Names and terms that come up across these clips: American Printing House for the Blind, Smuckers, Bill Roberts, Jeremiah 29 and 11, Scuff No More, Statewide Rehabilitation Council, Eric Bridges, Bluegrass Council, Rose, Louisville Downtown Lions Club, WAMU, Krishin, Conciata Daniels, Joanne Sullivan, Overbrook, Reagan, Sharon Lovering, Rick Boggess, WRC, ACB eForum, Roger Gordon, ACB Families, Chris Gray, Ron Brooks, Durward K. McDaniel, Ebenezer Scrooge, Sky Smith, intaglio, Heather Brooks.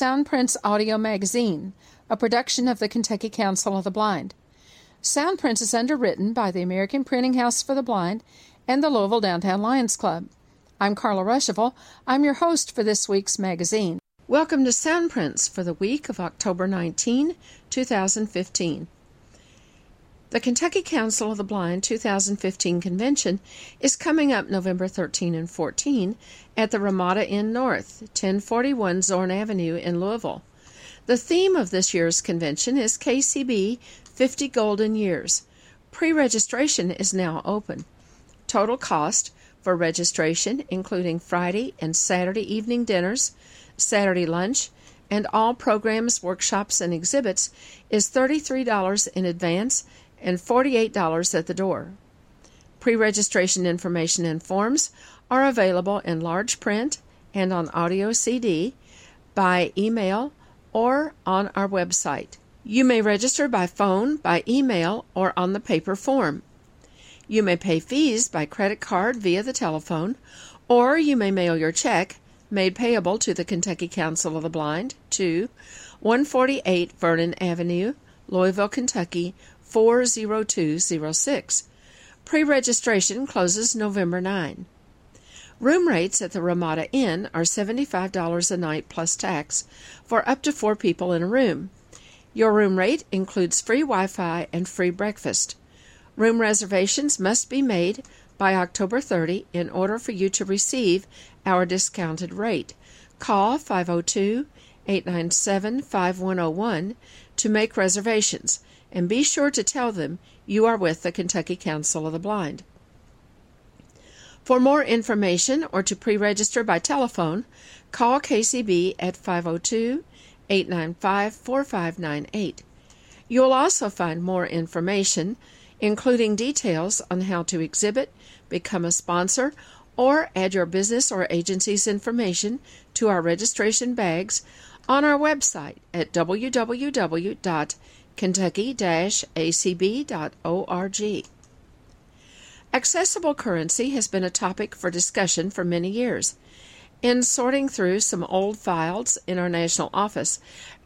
Soundprints Audio Magazine, a production of the Kentucky Council of the Blind. Soundprints is underwritten by the American Printing House for the Blind and the Louisville Downtown Lions Club. I'm Carla Ruschival. I'm your host for this week's magazine. Welcome to Soundprints for the week of October 19, 2015. The Kentucky Council of the Blind 2015 convention is coming up November 13 and 14 at the Ramada Inn North, 1041 Zorn Avenue in Louisville. The theme of this year's convention is KCB 50 Golden Years. Pre-registration is now open. Total cost for registration, including Friday and Saturday evening dinners, Saturday lunch, and all programs, workshops, and exhibits, is $33 in advance and $48 at the door. Pre-registration information and forms are available in large print and on audio CD, by email, or on our website. You may register by phone, by email, or on the paper form. You may pay fees by credit card via the telephone, or you may mail your check, made payable to the Kentucky Council of the Blind, to 148 Vernon Avenue, Louisville, Kentucky, 40206. Pre-registration closes November 9. Room rates at the Ramada Inn are $75 a night plus tax for up to 4 people in a room. Your room rate includes free Wi-Fi and free breakfast. Room reservations must be made by October 30 in order for you to receive our discounted rate. Call 502-897-5101 to make reservations, and be sure to tell them you are with the Kentucky Council of the Blind. For more information or to pre-register by telephone, call KCB at 502-895-4598. You will also find more information, including details on how to exhibit, become a sponsor, or add your business or agency's information to our registration bags on our website at www.kentucky-acb.org. Accessible currency has been a topic for discussion for many years. In sorting through some old files in our national office,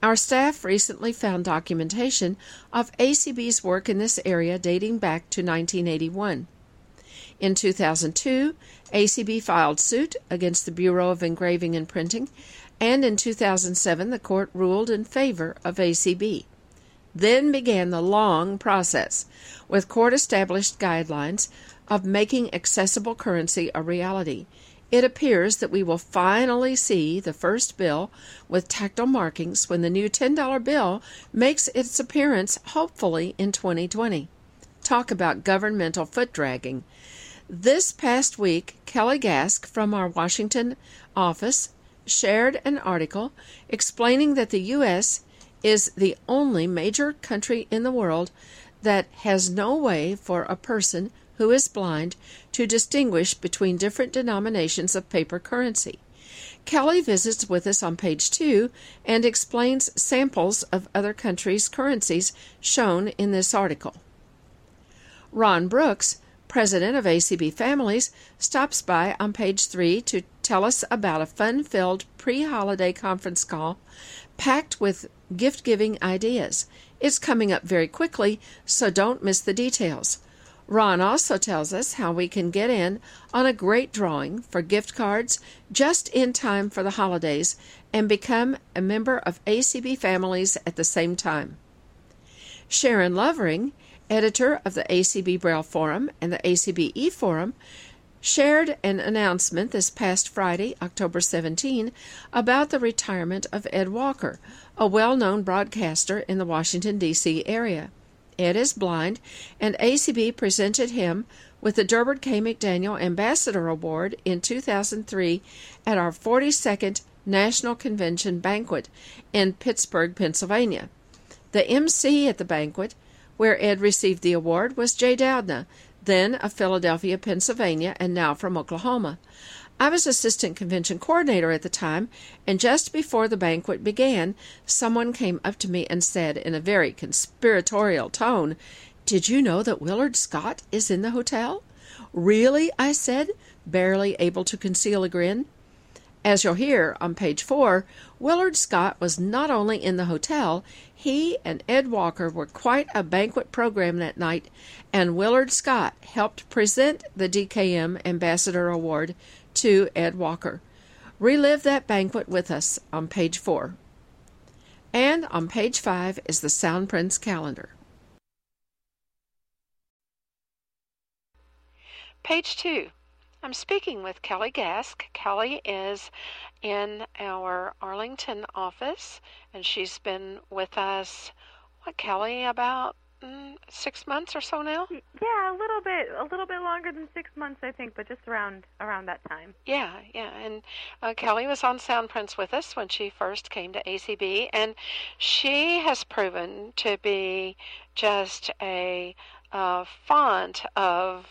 our staff recently found documentation of ACB's work in this area dating back to 1981. In 2002, ACB filed suit against the Bureau of Engraving and Printing, and in 2007 the court ruled in favor of ACB. Then began the long process, with court-established guidelines, of making accessible currency a reality. It appears that we will finally see the first bill with tactile markings when the new $10 bill makes its appearance, hopefully in 2020. Talk about governmental foot-dragging. This past week, Kelly Gasque from our Washington office shared an article explaining that the U.S. is the only major country in the world that has no way for a person who is blind to distinguish between different denominations of paper currency. Kelly visits with us on page 2 and explains samples of other countries' currencies shown in this article. Ron Brooks, president of ACB Families, stops by on page 3 to tell us about a fun-filled pre-holiday conference call packed with gift-giving ideas. It's coming up very quickly, so don't miss the details. Ron also tells us how we can get in on a great drawing for gift cards just in time for the holidays and become a member of ACB Families at the same time. Sharon Lovering, editor of the ACB Braille Forum and the ACB eForum, shared an announcement this past Friday, October 17, about the retirement of Ed Walker, a well-known broadcaster in the Washington, D.C. area. Ed is blind, and ACB presented him with the Durward K. McDaniel Ambassador Award in 2003 at our 42nd National Convention Banquet in Pittsburgh, Pennsylvania. The MC at the banquet, where Ed received the award, was Jay Doudna, then of Philadelphia, Pennsylvania, and now from Oklahoma. I was assistant convention coordinator at the time, and just before the banquet began, someone came up to me and said in a very conspiratorial tone, "Did you know that Willard Scott is in the hotel?" "Really?" I said, barely able to conceal a grin. As you'll hear on page 4, Willard Scott was not only in the hotel, he and Ed Walker were quite a banquet program that night, and Willard Scott helped present the DKM Ambassador Award to Ed Walker. Relive that banquet with us on page 4. And on page 5 is the Sound Prints calendar. Page 2. I'm speaking with Kelly Gasque. Kelly is in our Arlington office, and she's been with us, what, Kelly, about 6 months or so now? Yeah, a little bit longer than 6 months, I think, but just around that time. Yeah, and Kelly was on Sound Prints with us when she first came to ACB, and she has proven to be just a font of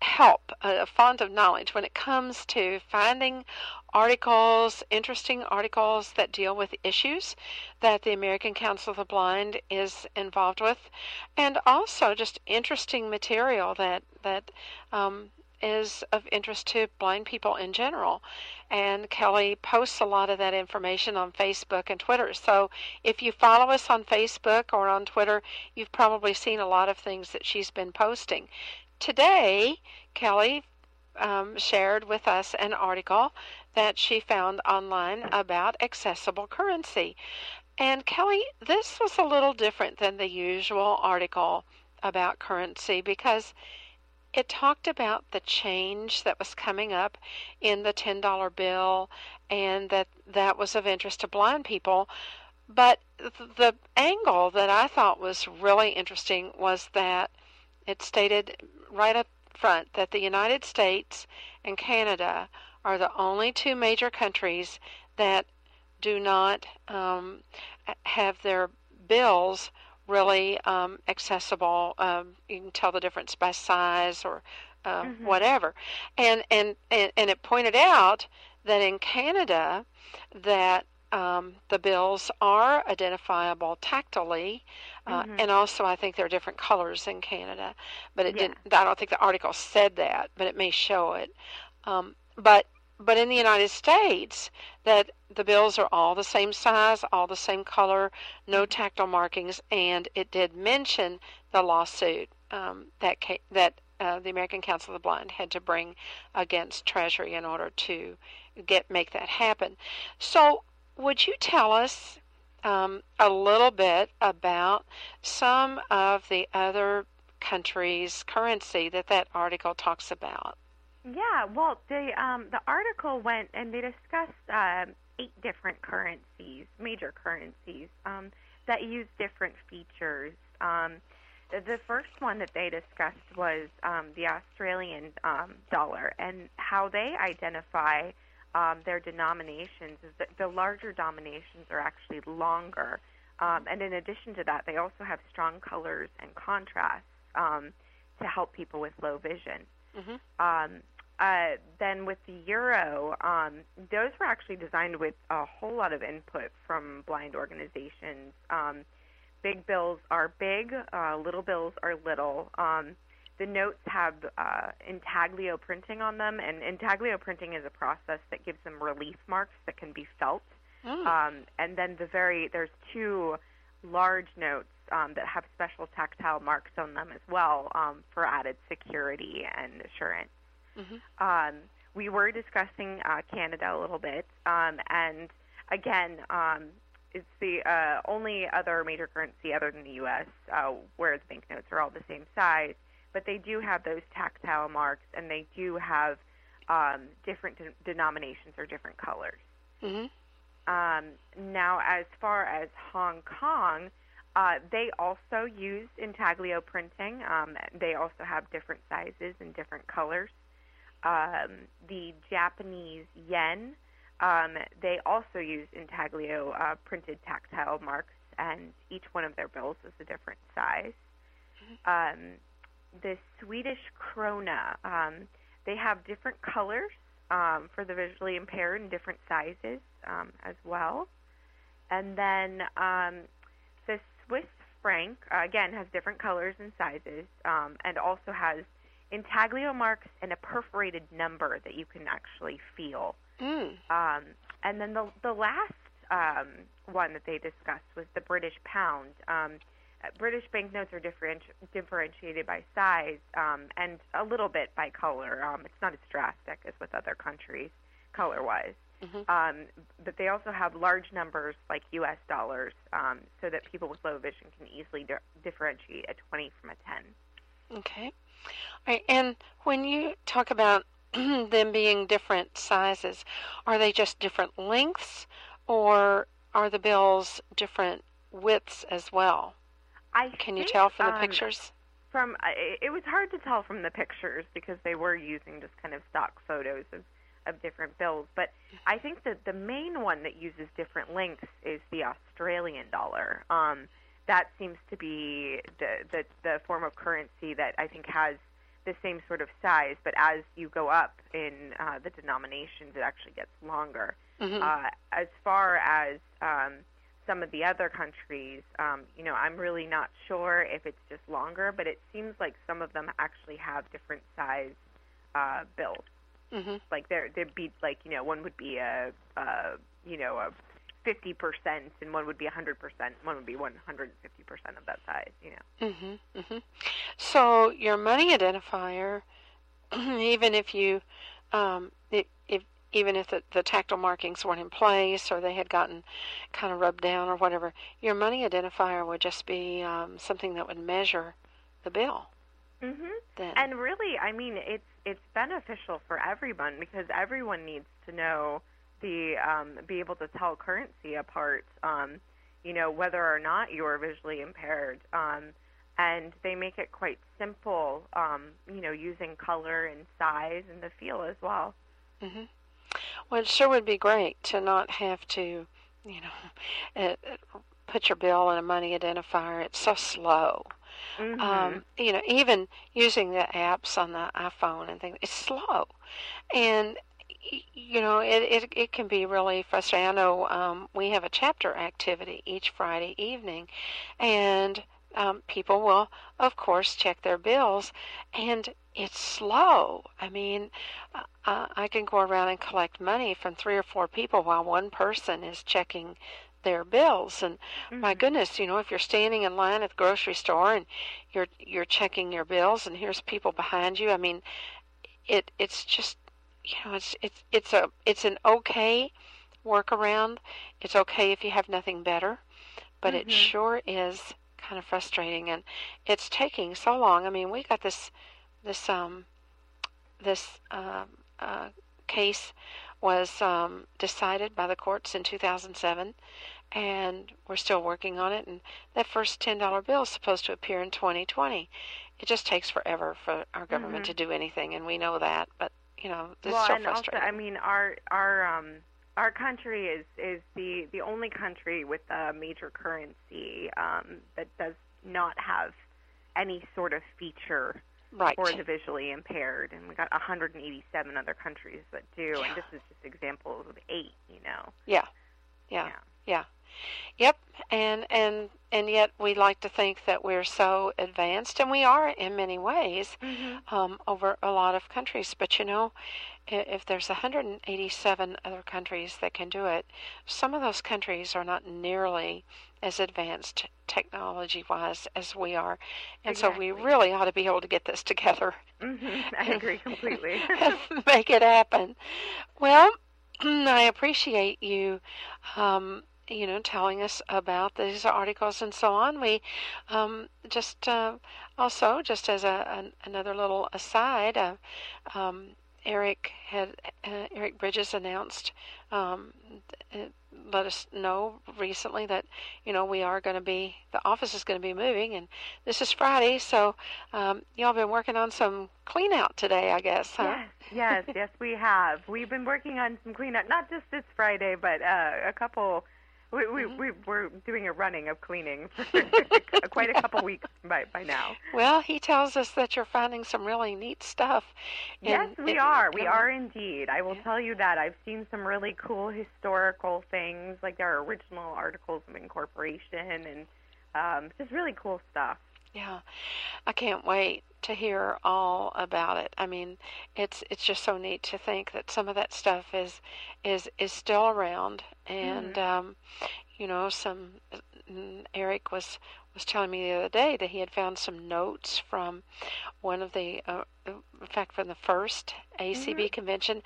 help, a font of knowledge when it comes to finding articles, interesting articles that deal with issues that the American Council of the Blind is involved with, and also just interesting material that is of interest to blind people in general. And Kelly posts a lot of that information on Facebook and Twitter. So if you follow us on Facebook or on Twitter, you've probably seen a lot of things that she's been posting. Today, Kelly shared with us an article that she found online about accessible currency. And Kelly, this was a little different than the usual article about currency because it talked about the change that was coming up in the $10 bill and that was of interest to blind people. But the angle that I thought was really interesting was that it stated right up front that the United States and Canada are the only two major countries that do not have their bills really accessible. You can tell the difference by size or whatever. And it pointed out that in Canada that the bills are identifiable tactilely, and also I think there are different colors in Canada, but it didn't. I don't think the article said that, but it may show it. But in the United States, that the bills are all the same size, all the same color, no tactile markings, and it did mention the lawsuit that the American Council of the Blind had to bring against Treasury in order to make that happen. So, would you tell us a little bit about some of the other countries' currency that article talks about? Yeah, well, the article went and they discussed 8 different currencies, major currencies, that use different features. The first one that they discussed was the Australian dollar and how they identify their denominations is that the larger denominations are actually longer. And in addition to that, they also have strong colors and contrasts to help people with low vision. Then with the euro, those were actually designed with a whole lot of input from blind organizations. Big bills are big, little bills are little. The notes have intaglio printing on them, and intaglio printing is a process that gives them relief marks that can be felt. And then there's 2 large notes that have special tactile marks on them as well for added security and assurance. We were discussing Canada a little bit, and again, it's the only other major currency other than the U.S. Where the banknotes are all the same size. But they do have those tactile marks, and they do have different denominations or different colors. Now, as far as Hong Kong, they also use intaglio printing. They also have different sizes and different colors. The Japanese yen, they also use intaglio printed tactile marks, and each one of their bills is a different size. The Swedish krona, they have different colors for the visually impaired and different sizes as well. And then the Swiss franc, again, has different colors and sizes and also has intaglio marks and a perforated number that you can actually feel. And then the last one that they discussed was the British pound. British banknotes are differentiated by size and a little bit by color. It's not as drastic as with other countries, color-wise. Mm-hmm. But they also have large numbers like U.S. dollars so that people with low vision can easily differentiate a 20 from a 10. Okay. All right. And when you talk about them being different sizes, are they just different lengths, or are the bills different widths as well? Can you tell from the pictures? It was hard to tell from the pictures because they were using just kind of stock photos of different bills. But I think that the main one that uses different lengths is the Australian dollar. That seems to be the form of currency that I think has the same sort of size, but as you go up in the denominations, it actually gets longer. Mm-hmm. As far as some of the other countries, I'm really not sure if it's just longer, but it seems like some of them actually have different size bills. Mm-hmm. Like there'd be like, one would be a 50% and one would be 100%, one would be 150% of that size, Mm-hmm, mm-hmm. So your money identifier, even if you, even if the tactile markings weren't in place or they had gotten kind of rubbed down or whatever, your money identifier would just be something that would measure the bill. Mm-hmm. Then. And really, I mean, it's beneficial for everyone because everyone needs to know be able to tell currency apart, whether or not you're visually impaired. And they make it quite simple, using color and size and the feel as well. Mm-hmm. Well, it sure would be great to not have to, put your bill in a money identifier. It's so slow. Mm-hmm. Even using the apps on the iPhone and things, it's slow. And it can be really frustrating. I know we have a chapter activity each Friday evening, and people will, of course, check their bills, and it's slow. I mean, I can go around and collect money from 3 or 4 people while one person is checking their bills, and mm-hmm. my goodness, if you're standing in line at the grocery store and you're checking your bills, and here's people behind you. I mean, it's just. It's an okay workaround. It's okay if you have nothing better, but mm-hmm. it sure is kind of frustrating, and it's taking so long. I mean, we got this case was decided by the courts in 2007, and we're still working on it. And that first $10 bill is supposed to appear in 2020. It just takes forever for our government mm-hmm. to do anything, and we know that, but. This is so frustrating. Also, I mean, our country is the only country with a major currency that does not have any sort of feature right. for the visually impaired, and we got 187 other countries that do, yeah. and this is just examples of 8. Yeah. Yep, and yet we like to think that we're so advanced, and we are in many ways mm-hmm. Over a lot of countries. But if there's 187 other countries that can do it, some of those countries are not nearly as advanced technology-wise as we are, and exactly. so we really ought to be able to get this together. Mm-hmm. I agree completely. And make it happen. Well, I appreciate you. Telling us about these articles and so on. We just as another little aside, Eric Bridges announced, let us know recently that, the office is going to be moving, and this is Friday, so y'all been working on some clean out today, I guess, huh? Yes, we have. We've been working on some clean out, not just this Friday, but a couple. We're doing a running of cleaning for quite a couple weeks by now. Well, he tells us that you're finding some really neat stuff. Yes, we are. We are indeed. I will tell you that. I've seen some really cool historical things, like there are original articles of incorporation and just really cool stuff. Yeah, I can't wait to hear all about it. I mean, it's just so neat to think that some of that stuff is still around. And you know, Eric was telling me the other day that he had found some notes from one of the in fact, from the first ACB convention.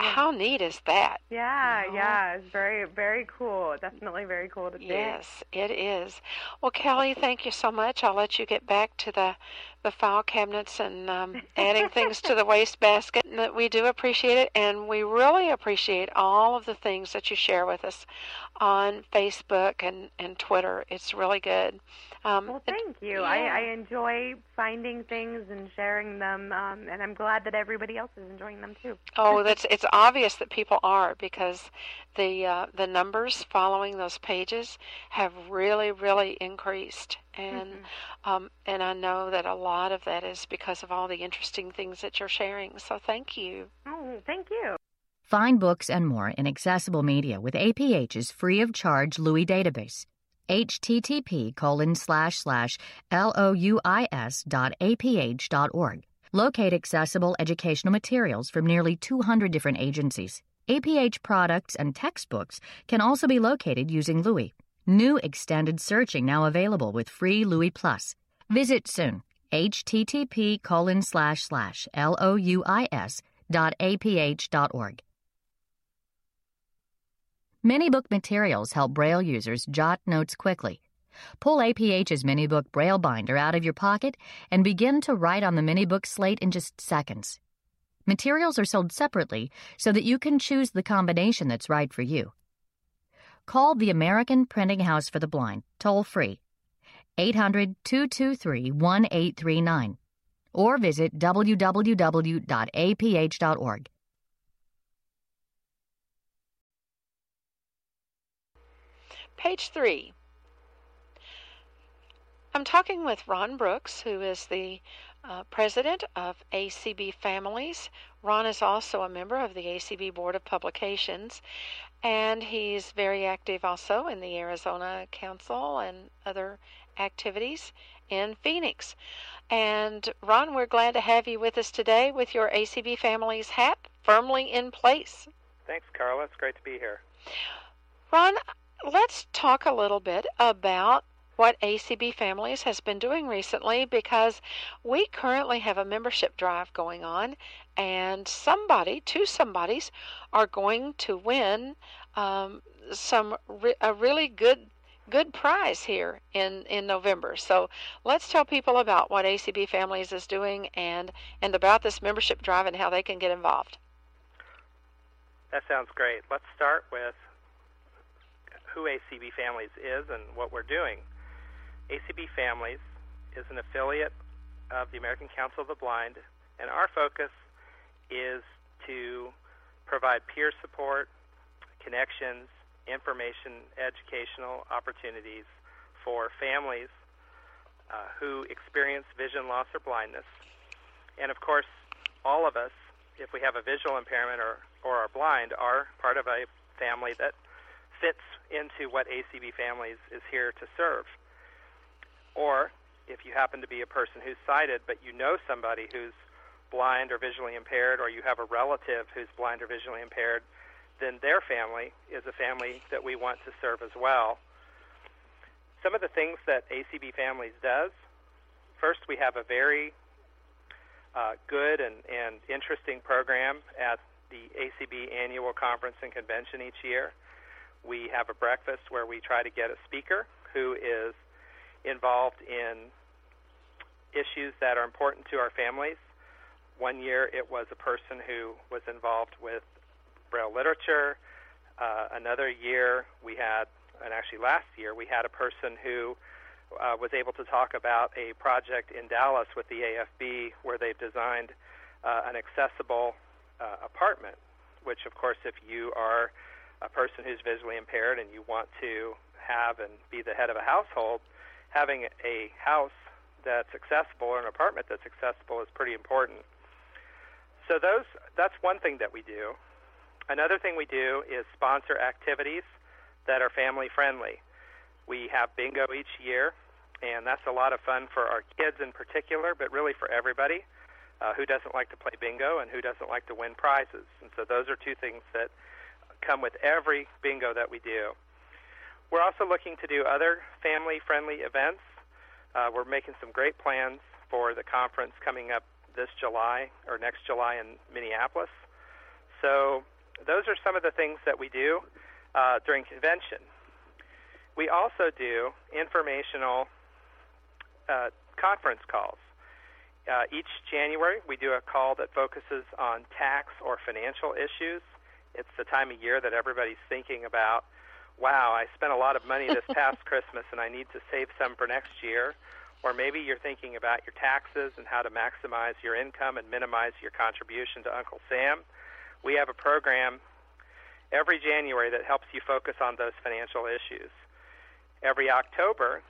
Yeah. How neat is that? Yeah, you know? Yeah, it's very, very cool. Definitely very cool to see. Yes, it is. Well, Kelly, thank you so much. I'll let you get back to the file cabinets and adding things to the wastebasket. And we do appreciate it, and we really appreciate all of the things that you share with us on Facebook and Twitter. It's really good. Well, thank you. Yeah. I enjoy finding things and sharing them, and I'm glad that everybody else is enjoying them too. Oh, it's obvious that people are, because the numbers following those pages have really, really increased, and I know that a lot of that is because of all the interesting things that you're sharing. So thank you. Oh, thank you. Find books and more in accessible media with APH's free of charge LOUIS database. http://louis.aph.org. Locate accessible educational materials from nearly 200 different agencies. APH products and textbooks can also be located using LOUIS. New extended searching now available with free LOUIS Plus. Visit soon. http://louis.aph.org. Mini Book materials help Braille users jot notes quickly. Pull APH's Mini Book Braille binder out of your pocket and begin to write on the Mini Book slate in just seconds. Materials are sold separately so that you can choose the combination that's right for you. Call the American Printing House for the Blind, toll-free, 800-223-1839, or visit www.aph.org. Page 3. I'm talking with Ron Brooks, who is the president of ACB Families. Ron is also a member of the ACB Board of Publications, and he's very active also in the Arizona Council and other activities in Phoenix. And Ron, we're glad to have you with us today with your ACB Families hat firmly in place. Thanks, Carla. It's great to be here. Ron, let's talk a little bit about what ACB Families has been doing recently, because we currently have a membership drive going on, and two somebodies are going to win a really good prize here in November. So let's tell people about what ACB Families is doing and about this membership drive and how they can get involved. That sounds great. Let's start with who ACB Families is and what we're doing. ACB Families is an affiliate of the American Council of the Blind, and our focus is to provide peer support, connections, information, educational opportunities for families who experience vision loss or blindness. And of course, all of us, if we have a visual impairment or are blind, are part of a family that fits into what ACB Families is here to serve. Or if you happen to be a person who's sighted, but you know somebody who's blind or visually impaired, or you have a relative who's blind or visually impaired, then their family is a family that we want to serve as well. Some of the things that ACB Families does: first, we have a very good and interesting program at the ACB annual conference and convention each year. We have a breakfast where we try to get a speaker who is involved in issues that are important to our families. One year it was a person who was involved with Braille literature. Another year we had, and actually last year, we had a person who was able to talk about a project in Dallas with the AFB where they've designed an accessible apartment, which of course if you are a person who's visually impaired and you want to have and be the head of a household, having a house that's accessible or an apartment that's accessible is pretty important. So that's one thing that we do. Another thing we do is sponsor activities that are family friendly. We have bingo each year, and that's a lot of fun for our kids in particular, but really for everybody who doesn't like to play bingo and who doesn't like to win prizes. And so those are two things that come with every bingo that we do. We're also looking to do other family-friendly events. We're making some great plans for the conference coming up this July or next July in Minneapolis. So those are some of the things that we do during convention. We also do informational conference calls. Each January, we do a call that focuses on tax or financial issues. It's the time of year that everybody's thinking about, wow, I spent a lot of money this past Christmas and I need to save some for next year. Or maybe you're thinking about your taxes and how to maximize your income and minimize your contribution to Uncle Sam. We have a program every January that helps you focus on those financial issues. Every October,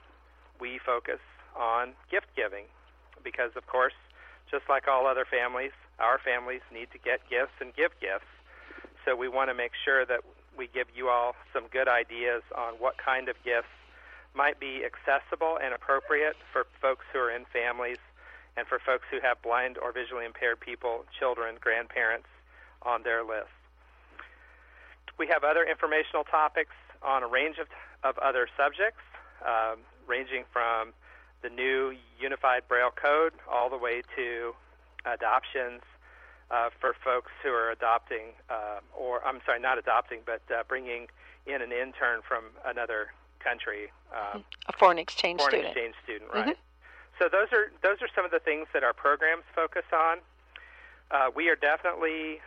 we focus on gift giving because, of course, just like all other families, our families need to get gifts and give gifts. So we want to make sure that we give you all some good ideas on what kind of gifts might be accessible and appropriate for folks who are in families and for folks who have blind or visually impaired people, children, grandparents on their list. We have other informational topics on a range of other subjects, ranging from the new Unified Braille Code all the way to adoptions for folks who are adopting, bringing in an intern from another country. A foreign exchange student, right? Mm-hmm. So those are some of the things that our programs focus on. We are definitely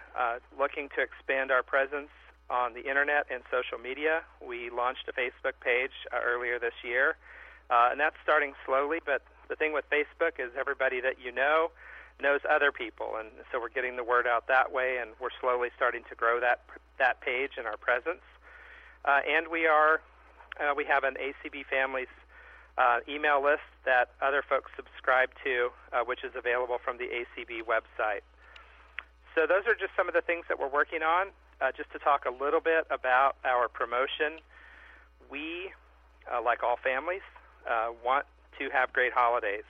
looking to expand our presence on the internet and social media. We launched a Facebook page earlier this year, and that's starting slowly. But the thing with Facebook is everybody that you know knows other people, and so we're getting the word out that way, and we're slowly starting to grow that page and our presence. And we have an ACB Families email list that other folks subscribe to, which is available from the ACB website. So those are just some of the things that we're working on. Just to talk a little bit about our promotion, we, like all families, want to have great holidays.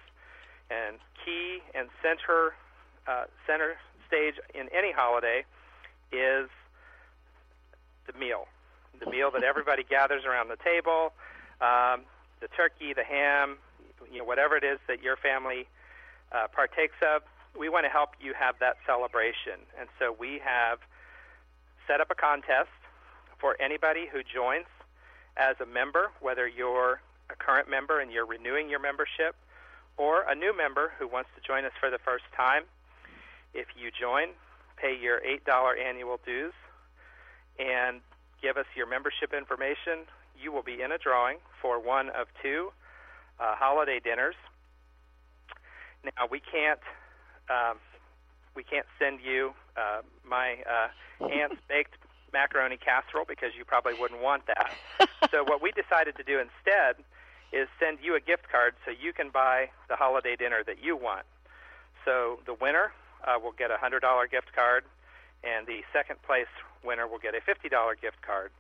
And key and center stage in any holiday is the meal that everybody gathers around the table, the turkey, the ham, whatever it is that your family partakes of. We want to help you have that celebration. And so we have set up a contest for anybody who joins as a member, whether you're a current member and you're renewing your membership, or a new member who wants to join us for the first time. If you join, pay your $8 annual dues and give us your membership information, you will be in a drawing for one of two holiday dinners. Now, we can't send you my aunt's baked macaroni casserole because you probably wouldn't want that. So what we decided to do instead is send you a gift card so you can buy the holiday dinner that you want. So the winner will get a $100 gift card, and the second place winner will get a $50 gift card.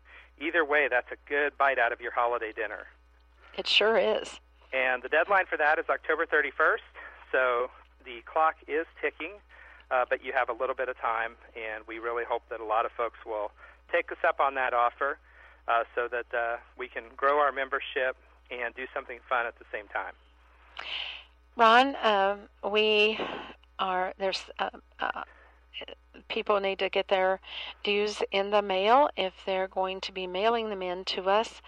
Either way, that's a good bite out of your holiday dinner. It sure is. And the deadline for that is October 31st, so the clock is ticking, but you have a little bit of time, and we really hope that a lot of folks will take us up on that offer so that we can grow our membership and do something fun at the same time. Ron, people need to get their dues in the mail if they're going to be mailing them in to us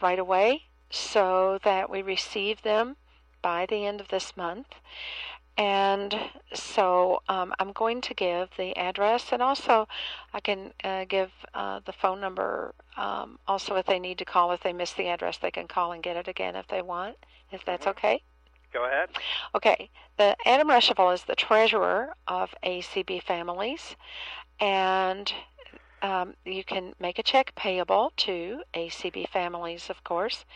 right away so that we receive them by the end of this month. And so I'm going to give the address, and also I can give the phone number. Also, if they need to call, if they miss the address, they can call and get it again if they want, if that's okay. Go ahead. Okay. Adam Ruschival is the treasurer of ACB Families, and you can make a check payable to ACB Families, of course,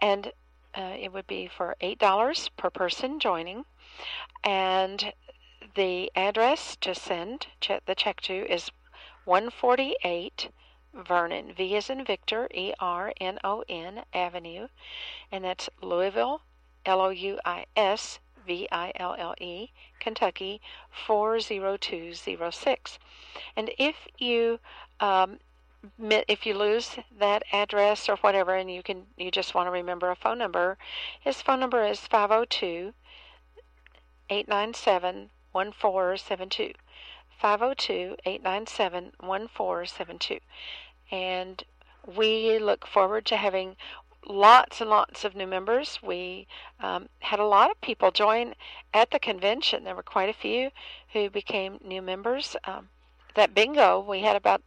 and it would be for $8 per person joining. And the address to send the check to is 148 Vernon, V as in Victor, E-R-N-O-N Avenue, and that's Louisville, L-O-U-I-S, V-I-L-L-E, Kentucky, 40206. And if you lose that address or whatever, and you just want to remember a phone number, his phone number is 502-897-1472. 502-897-1472. And we look forward to having lots and lots of new members. We had a lot of people join at the convention. There were quite a few who became new members. That bingo, we had about,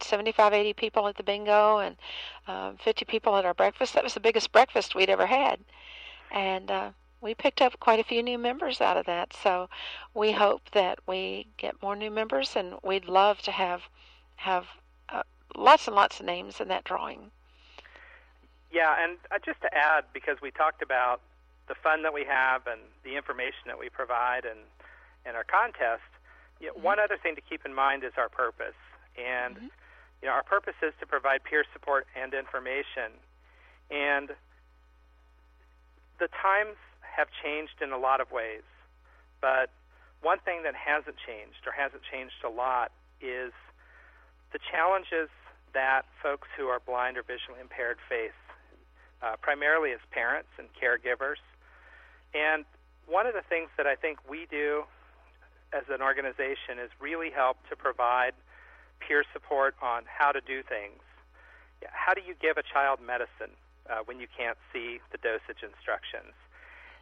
75, 80 people at the bingo, and 50 people at our breakfast. That was the biggest breakfast we'd ever had. And we picked up quite a few new members out of that. So we hope that we get more new members, and we'd love to have lots and lots of names in that drawing. Yeah, and just to add, because we talked about the fun that we have and the information that we provide and our contest, one other thing to keep in mind is our purpose. And, our purpose is to provide peer support and information. And the times have changed in a lot of ways. But one thing that hasn't changed, or hasn't changed a lot, is the challenges that folks who are blind or visually impaired face, primarily as parents and caregivers. And one of the things that I think we do as an organization is really help to provide peer support on how to do things. How do you give a child medicine when you can't see the dosage instructions?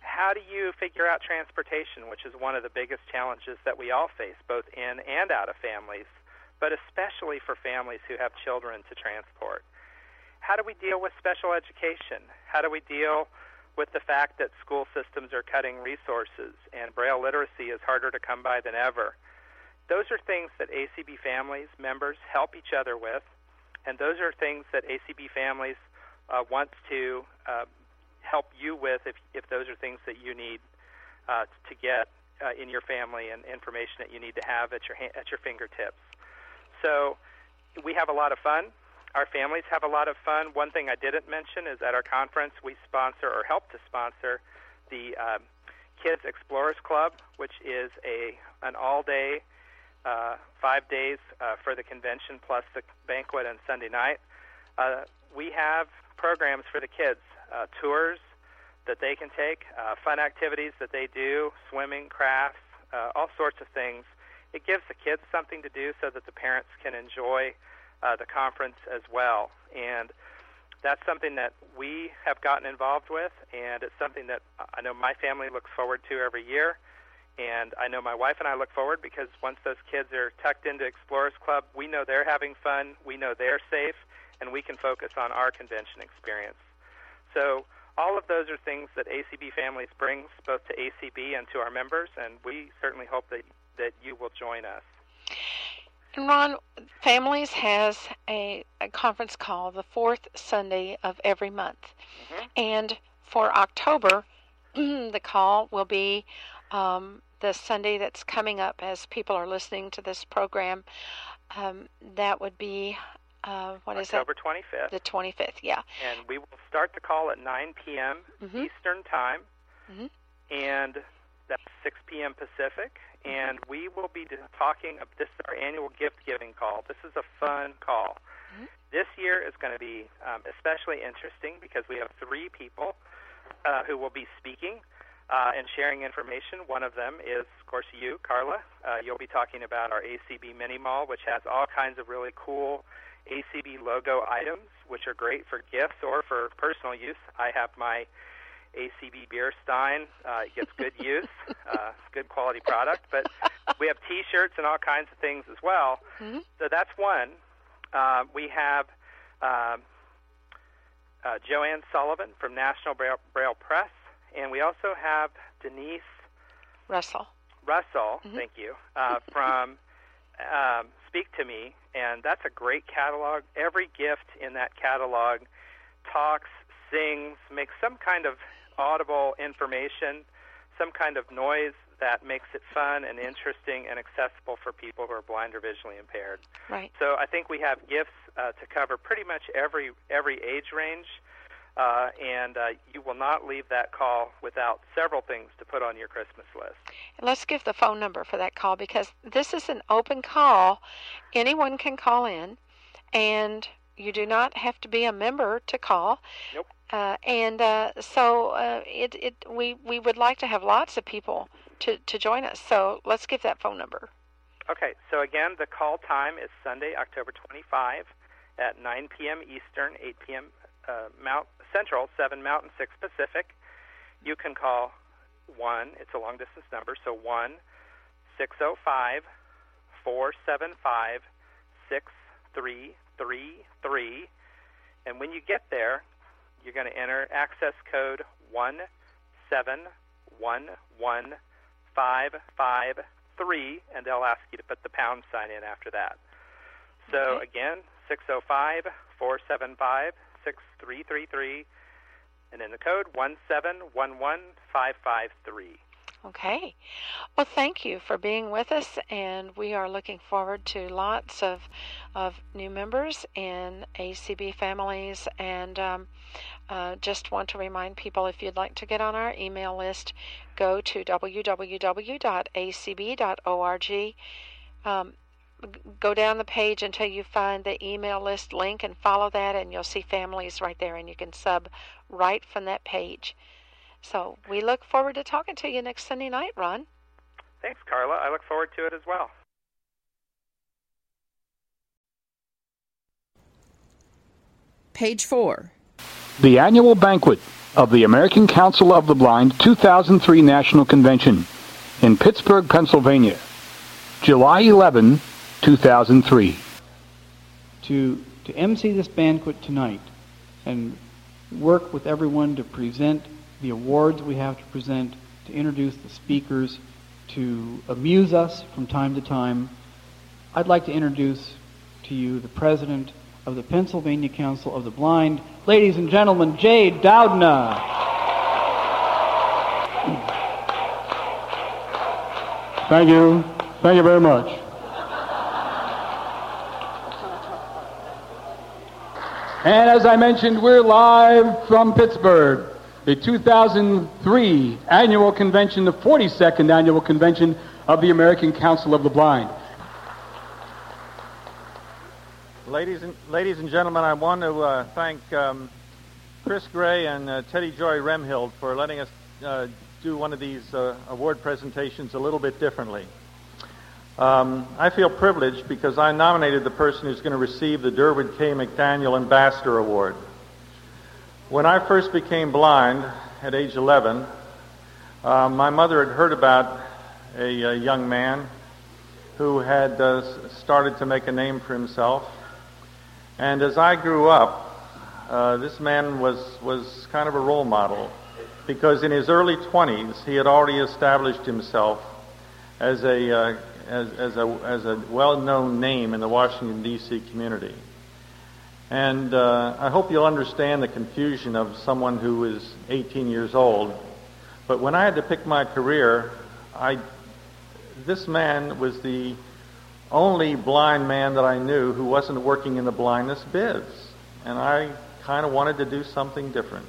How do you figure out transportation, which is one of the biggest challenges that we all face, both in and out of families, but especially for families who have children to transport? How do we deal with special education? How do we deal with the fact that school systems are cutting resources and Braille literacy is harder to come by than ever? Those are things that ACB Families members help each other with, and those are things that ACB Families wants to help you with if those are things that you need to get in your family, and information that you need to have at your fingertips. So we have a lot of fun. Our families have a lot of fun. One thing I didn't mention is at our conference we sponsor or help to sponsor the Kids Explorers Club, which is an all-day 5 days for the convention plus the banquet and Sunday night. We have programs for the kids, tours that they can take, fun activities that they do, swimming, crafts, all sorts of things. It gives the kids something to do so that the parents can enjoy the conference as well. And that's something that we have gotten involved with, and it's something that I know my family looks forward to every year. And I know my wife and I look forward, because once those kids are tucked into Explorers Club, we know they're having fun, we know they're safe, and we can focus on our convention experience. So all of those are things that ACB Families brings both to ACB and to our members, and we certainly hope that you will join us. And Ron, Families has a conference call the fourth Sunday of every month. And for October, the call will be the Sunday that's coming up as people are listening to this program. That would be, October 25th. The 25th, yeah. And we will start the call at 9 p.m. Eastern Time, and that's 6 p.m. Pacific. And we will be talking, this is our annual gift-giving call. This is a fun call. This year is going to be especially interesting because we have three people who will be speaking and sharing information. One of them is, of course, you, Carla. You'll be talking about our ACB Mini Mall, which has all kinds of really cool ACB logo items, which are great for gifts or for personal use. I have my ACB beer stein. It gets good use, good quality product. But we have T-shirts and all kinds of things as well. So that's one. We have Joanne Sullivan from National Braille Press. And we also have Denise Russell. Thank you, from Speak to Me. And that's a great catalog. Every gift in that catalog talks, sings, makes some kind of audible information some kind of noise that makes it fun and interesting and accessible for people who are blind or visually impaired. Right. So I think we have gifts to cover pretty much every age range, and you will not leave that call without several things to put on your Christmas list. Let's give the phone number for that call, because this is an open call. Anyone can call in, and you do not have to be a member to call. Nope. So we would like to have lots of people to join us. So let's give that phone number. Okay. So again, the call time is Sunday, October 25 at 9 p.m. Eastern, 8 p.m. Central, 7 Mountain, 6 Pacific. You can call 1, it's a long distance number, so 1-605-475-6333. And when you get there, you're going to enter access code 1711553, and they'll ask you to put the pound sign in after that. So again, 605-475-6333, and then the code 1711553. Okay. Well, thank you for being with us, and we are looking forward to lots of new members in ACB Families, and just want to remind people, if you'd like to get on our email list, go to www.acb.org. Go down the page until you find the email list link and follow that, and you'll see Families right there, and you can sub right from that page. So we look forward to talking to you next Sunday night, Ron. Thanks, Carla. I look forward to it as well. Page 4. The Annual Banquet of the American Council of the Blind 2003 National Convention in Pittsburgh, Pennsylvania, July 11, 2003. To emcee this banquet tonight and work with everyone to present the awards we have to present, to introduce the speakers, to amuse us from time to time, I'd like to introduce to you the president of the Pennsylvania Council of the Blind, ladies and gentlemen, Jay Doudna. Thank you. Thank you very much. And as I mentioned, we're live from Pittsburgh. The 2003 annual convention, the 42nd annual convention of the American Council of the Blind. Ladies and gentlemen, I want to thank Chris Gray and Teddy Joy Remhild for letting us do one of these award presentations a little bit differently. I feel privileged because I nominated the person who's going to receive the Durward K. McDaniel Ambassador Award. When I first became blind at age 11, my mother had heard about a young man who had started to make a name for himself. And as I grew up, this man was kind of a role model, because in his early 20s he had already established himself as a well-known name in the Washington, D.C. community. And I hope you'll understand the confusion of someone who is 18 years old. But when I had to pick my career, this man was the only blind man that I knew who wasn't working in the blindness biz. And I kind of wanted to do something different.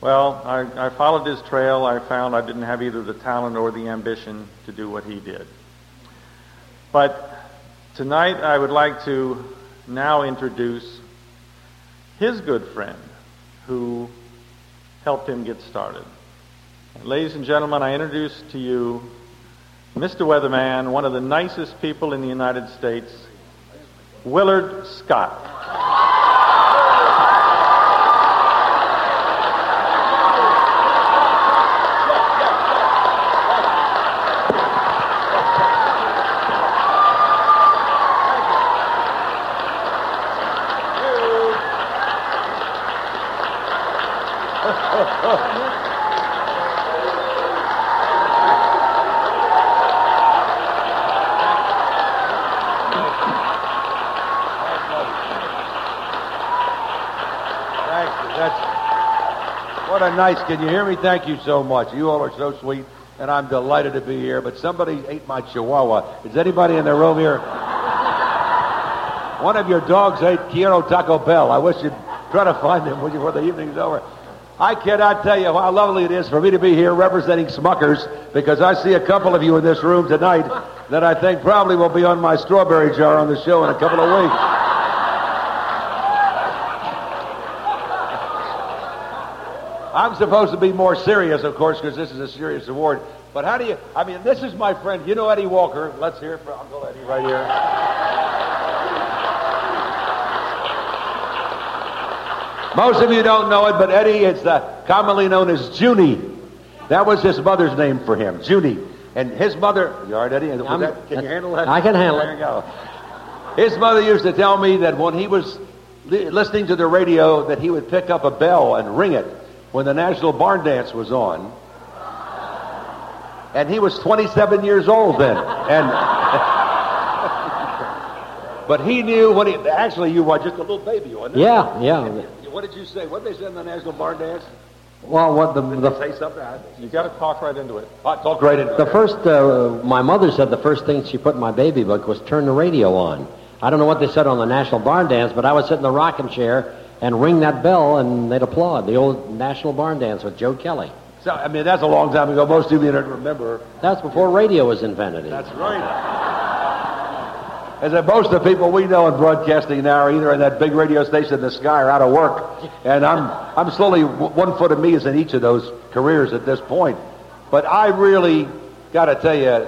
Well, I followed his trail. I found I didn't have either the talent or the ambition to do what he did. But tonight I would like to now introduce his good friend who helped him get started. And ladies and gentlemen, I introduce to you Mr. Weatherman, one of the nicest people in the United States, Willard Scott. What a nice, can you hear me? Thank you so much. You all are so sweet, and I'm delighted to be here, but somebody ate my chihuahua. Is anybody in the room here? One of your dogs ate Quiero Taco Bell. I wish you'd try to find him before the evening's over. I cannot tell you how lovely it is for me to be here representing Smuckers, because I see a couple of you in this room tonight that I think probably will be on my strawberry jar on the show in a couple of weeks. I'm supposed to be more serious, of course, because this is a serious award. But how do you... I mean, this is my friend. You know Eddie Walker. Let's hear from Uncle Eddie right here. Most of you don't know it, but Eddie is commonly known as Junie. That was his mother's name for him, Junie. And his mother... You all right, Eddie? Can you handle that? I can handle it. There you go. His mother used to tell me that when he was listening to the radio, that he would pick up a bell and ring it when the National Barn Dance was on, and he was 27 years old then, and but he knew what he... Actually, you were just a little baby, wasn't it? Yeah. What did you say? What did they say in the National Barn Dance? Well, what did they say something? You got to talk right into it. Talk right into it. The first, my mother said the first thing she put in my baby book was turn the radio on. I don't know what they said on the National Barn Dance, but I was sitting in the rocking chair and ring that bell, and they'd applaud. The old National Barn Dance with Joe Kelly. So, I mean, that's a long time ago. Most of you don't remember. That's before radio was invented. That's right. As most of the people we know in broadcasting now are either in that big radio station in the sky or out of work. And I'm slowly, one foot of me is in each of those careers at this point. But I really got to tell you,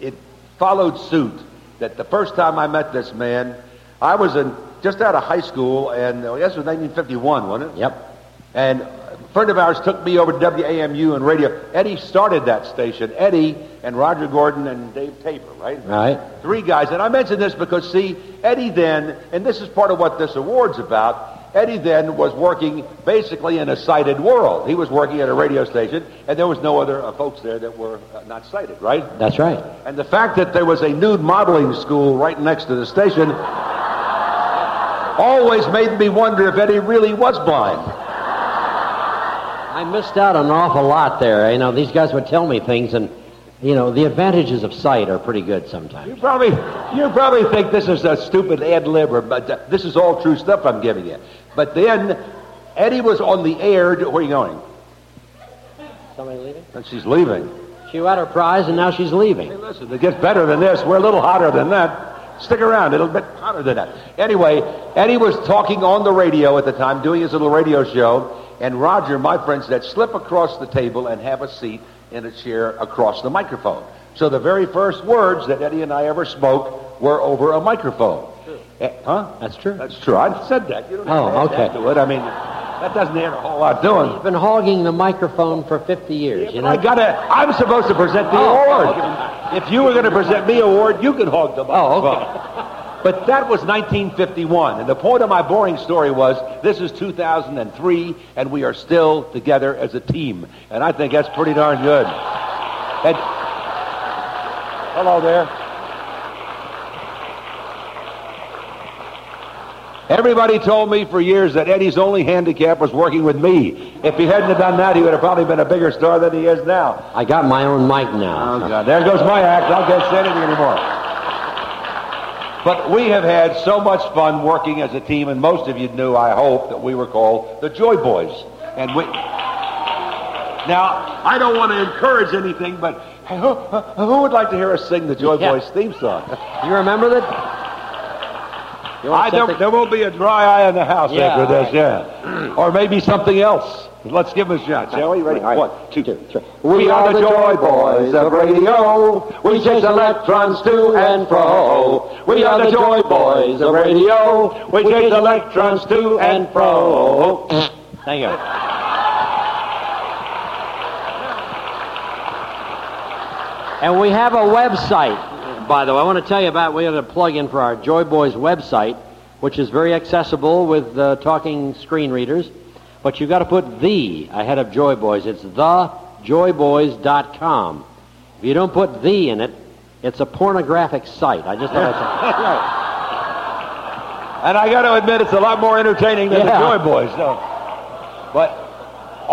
it followed suit that the first time I met this man, I was just out of high school, and I guess it was 1951, wasn't it? Yep. And a friend of ours took me over to WAMU and radio. Eddie started that station. Eddie and Roger Gordon and Dave Taper, right? Right. Three guys. And I mention this because, see, Eddie then, and this is part of what this award's about, Eddie then was working basically in a sighted world. He was working at a radio station, and there was no other folks there that were not sighted, right? That's right. And the fact that there was a nude modeling school right next to the station always made me wonder if Eddie really was blind. I missed out an awful lot there. You know, these guys would tell me things, and, you know, the advantages of sight are pretty good sometimes. You probably think this is a stupid ad lib, but this is all true stuff I'm giving you. But then, Eddie was on the air. Where are you going? Somebody leaving? And she's leaving. She won her prize, and now she's leaving. Hey, listen, it gets better than this. We're a little hotter than that. Stick around, it'll be hotter than that. Anyway, Eddie was talking on the radio at the time, doing his little radio show, and Roger, my friend, said, slip across the table and have a seat in a chair across the microphone. So the very first words that Eddie and I ever spoke were over a microphone. Huh? That's true. That's true. I said that. You don't have to do it. I mean, that doesn't add a whole lot doing. He's been hogging the microphone for 50 years. Yeah, you know? I'm supposed to present the award. Okay. If you were going to present me an award, you could hog the microphone. Oh, okay. But that was 1951, and the point of my boring story was this is 2003, and we are still together as a team, and I think that's pretty darn good. And, hello there. Everybody told me for years that Eddie's only handicap was working with me. If he hadn't have done that, he would have probably been a bigger star than he is now. I got my own mic now. Oh, God. There goes my act. I can't say anything anymore. But we have had so much fun working as a team, and most of you knew, I hope, that we were called the Joy Boys. And we... Now, I don't want to encourage anything, but who would like to hear us sing the Joy Boys theme song? You remember that? There won't be a dry eye in the house after this, Or maybe something else. Let's give him a shot, shall we? Ready? Right. 1, 2, 3. We are the Joy Boys of radio. We chase electrons to and fro. We are the Joy Boys of radio. We chase electrons to and fro. Thank you. And we have a website. By the way, I want to tell you about, we had a plug-in for our Joy Boys website, which is very accessible with talking screen readers. But you've got to put the ahead of Joy Boys. It's thejoyboys.com. If you don't put the in it, it's a pornographic site. I just thought I'd say. And I got to admit, it's a lot more entertaining than the Joy Boys. So. But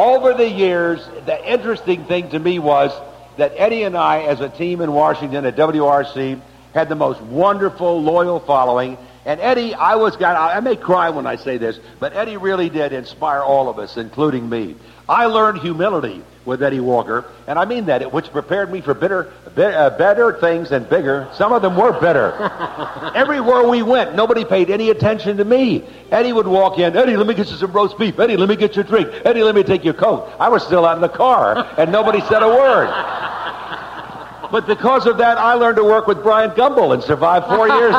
Over the years, the interesting thing to me was that Eddie and I, as a team in Washington at WRC, had the most wonderful, loyal following. And Eddie, I may cry when I say this, but Eddie really did inspire all of us, including me. I learned humility with Eddie Walker, and I mean that, which prepared me for better things and bigger. Some of them were better. Everywhere we went, nobody paid any attention to me. Eddie would walk in, Eddie, let me get you some roast beef. Eddie, let me get you a drink. Eddie, let me take your coat. I was still out in the car, and nobody said a word. But because of that, I learned to work with Bryant Gumbel and survived 4 years.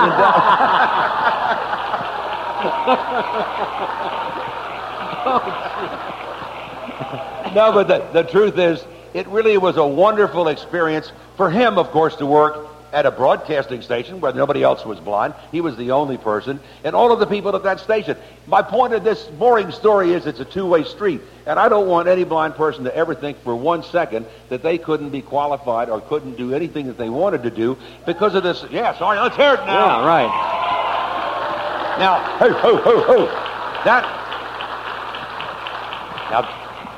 No, but the truth is, it really was a wonderful experience for him, of course, to work at a broadcasting station where nobody else was blind. He was the only person, and all of the people at that station. My point of this boring story is it's a two-way street, and I don't want any blind person to ever think for 1 second that they couldn't be qualified or couldn't do anything that they wanted to do because of this. Yeah, sorry, let's hear it now. Yeah, right. Now, ho, ho, ho, ho.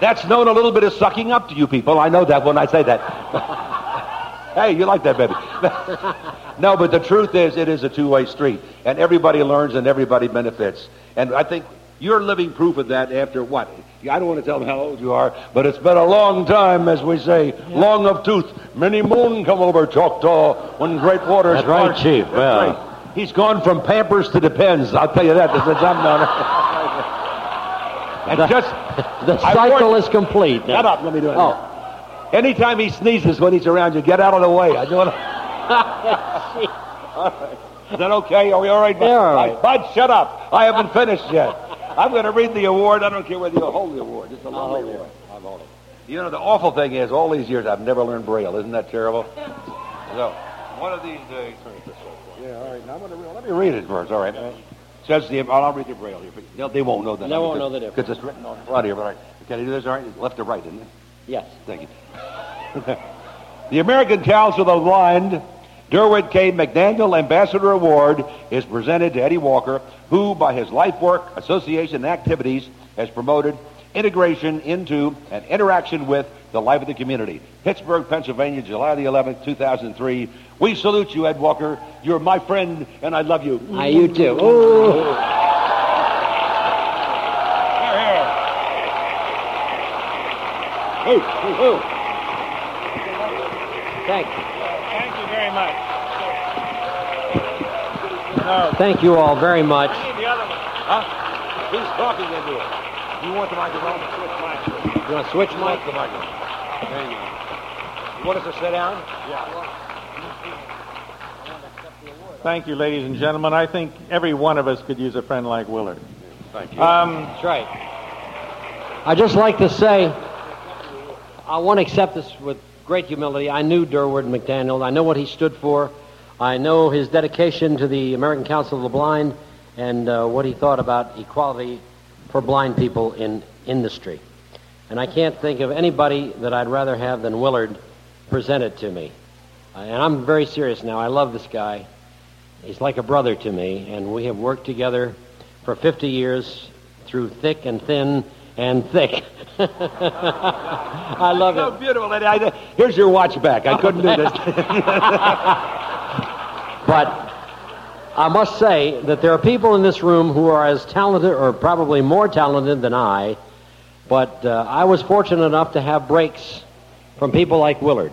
That's known a little bit as sucking up to you people. I know that when I say that. Hey, you like that, baby. No, but the truth is, it is a two-way street, and everybody learns and everybody benefits. And I think you're living proof of that after what? I don't want to tell them how old you are, but it's been a long time, as we say, long of tooth. Many moon come over Choctaw when great waters part. That's right, Chief. That's right. He's gone from Pampers to Depends. I'll tell you that. That's I'm not. The cycle is complete. Shut up. Let me do it. Oh. Anytime he sneezes when he's around you, get out of the way. I don't want to. All right. Is that okay? Are we all right, Bud? Yeah, all right. Bud, shut up. I haven't finished yet. I'm going to read the award. I don't care whether you hold the award. It's a lovely award. I've hold it. You know, the awful thing is, all these years, I've never learned Braille. Isn't that terrible? So, one of these days. Yeah, all right. Now, let me read it first, all right? Yeah. Says I'll read the Braille here. They won't know that. They won't know the difference. Because it's written on the front here. All right. Can I do this, all right? Left to right, isn't it? Yes. Thank you. The American Council of the Blind Durward K. McDaniel Ambassador Award is presented to Eddie Walker, who, by his life work, association, and activities, has promoted integration into and interaction with the life of the community. Pittsburgh, Pennsylvania, July the 11th, 2003. We salute you, Ed Walker. You're my friend, and I love you. I, you too. Ooh. Ooh, ooh, ooh. Thank you. Thank you very much. Thank you all very much. I need the other one. Huh? Who's talking into it? You want the microphone? You want to switch mic? The microphone. There you go. You want us to sit down? Yeah. Thank you, ladies and gentlemen. I think every one of us could use a friend like Willard. Thank you. That's right. I'd just like to say, I want to accept this with great humility. I knew Durward McDaniel. I know what he stood for. I know his dedication to the American Council of the Blind and what he thought about equality for blind people in industry. And I can't think of anybody that I'd rather have than Willard presented to me. And I'm very serious now. I love this guy. He's like a brother to me. And we have worked together for 50 years through thick and thin and thick. I love it. So beautiful. Here's your watch back. I couldn't do this. But I must say that there are people in this room who are as talented or probably more talented than I, but I was fortunate enough to have breaks from people like Willard.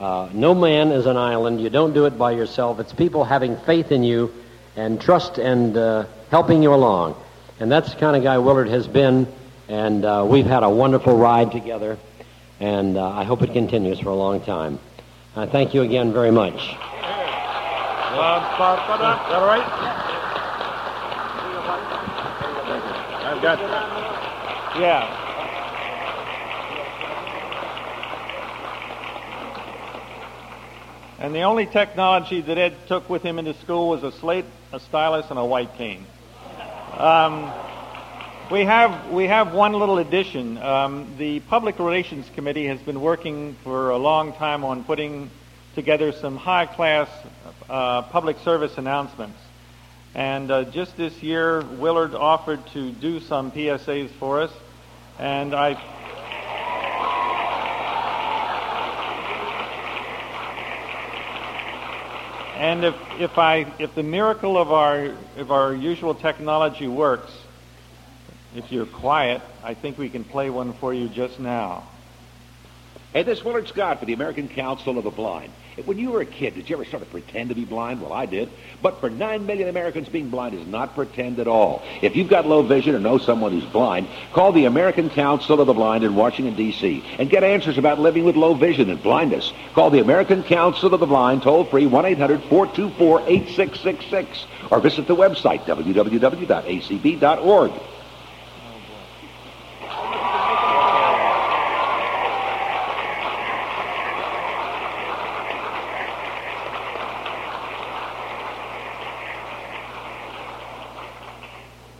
No man is an island. You don't do it by yourself. It's people having faith in you and trust and helping you along. And that's the kind of guy Willard has been. And we've had a wonderful ride together, and I hope it continues for a long time. Thank you again very much. Is that all right? I've got. Yeah. And the only technology that Ed took with him into school was a slate, a stylus, and a white cane. We have one little addition. The Public Relations Committee has been working for a long time on putting together some high-class public service announcements. And just this year, Willard offered to do some PSAs for us. And I And if the miracle of our usual technology works, if you're quiet, I think we can play one for you just now. Hey, this is Willard Scott for the American Council of the Blind. When you were a kid, did you ever sort of pretend to be blind? Well, I did. But for 9 million Americans, being blind is not pretend at all. If you've got low vision or know someone who's blind, call the American Council of the Blind in Washington, D.C. and get answers about living with low vision and blindness. Call the American Council of the Blind toll-free 1-800-424-8666 or visit the website www.acb.org.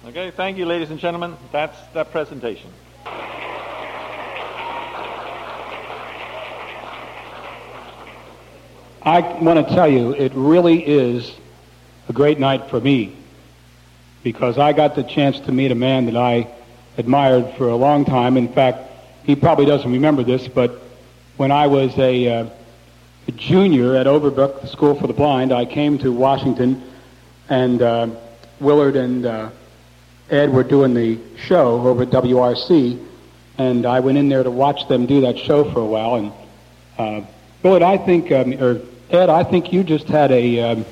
Okay, thank you, ladies and gentlemen. That's that presentation. I want to tell you, it really is a great night for me because I got the chance to meet a man that I admired for a long time. In fact, he probably doesn't remember this, but when I was a junior at Overbrook, the School for the Blind, I came to Washington, and Willard and Ed were doing the show over at WRC, and I went in there to watch them do that show for a while. And Willard, I think, or Ed, I think you just had a, didn't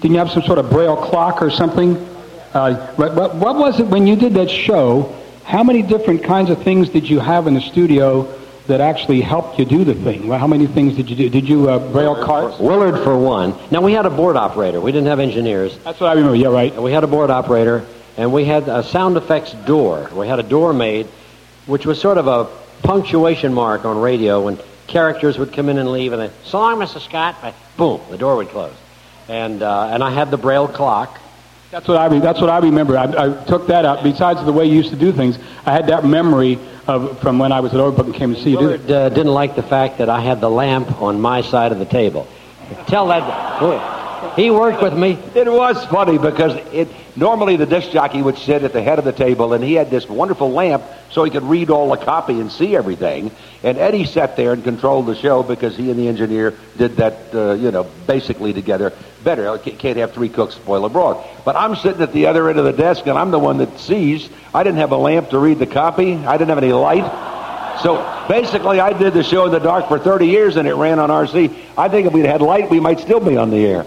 you have some sort of Braille clock or something? What was it when you did that show? How many different kinds of things did you have in the studio that actually helped you do the thing? Well, how many things did you do? Did you Braille carts? Willard, for one. Now, we had a board operator. We didn't have engineers. That's what I remember. Yeah, right. We had a board operator. And we had a sound effects door. We had a door made, which was sort of a punctuation mark on radio when characters would come in and leave, and they'd, "So long, Mr. Scott," but boom, the door would close. And I had the Braille clock. That's what I remember. I took that up. Besides the way you used to do things, I had that memory from when I was at Overbrook and came to see you. Willard didn't like the fact that I had the lamp on my side of the table. Tell that. Boy. He worked with me. It was funny because normally the disc jockey would sit at the head of the table, and he had this wonderful lamp so he could read all the copy and see everything. And Eddie sat there and controlled the show because he and the engineer did that, basically together better. Can't have three cooks spoil abroad. But I'm sitting at the other end of the desk, and I'm the one that sees. I didn't have a lamp to read the copy. I didn't have any light. So basically, I did the show in the dark for 30 years, and it ran on RC. I think if we'd had light, we might still be on the air.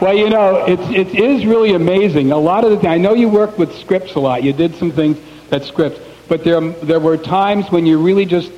Well, you know, it is really amazing. A lot of the time, I know you worked with scripts a lot. You did some things that scripts, but there were times when you really just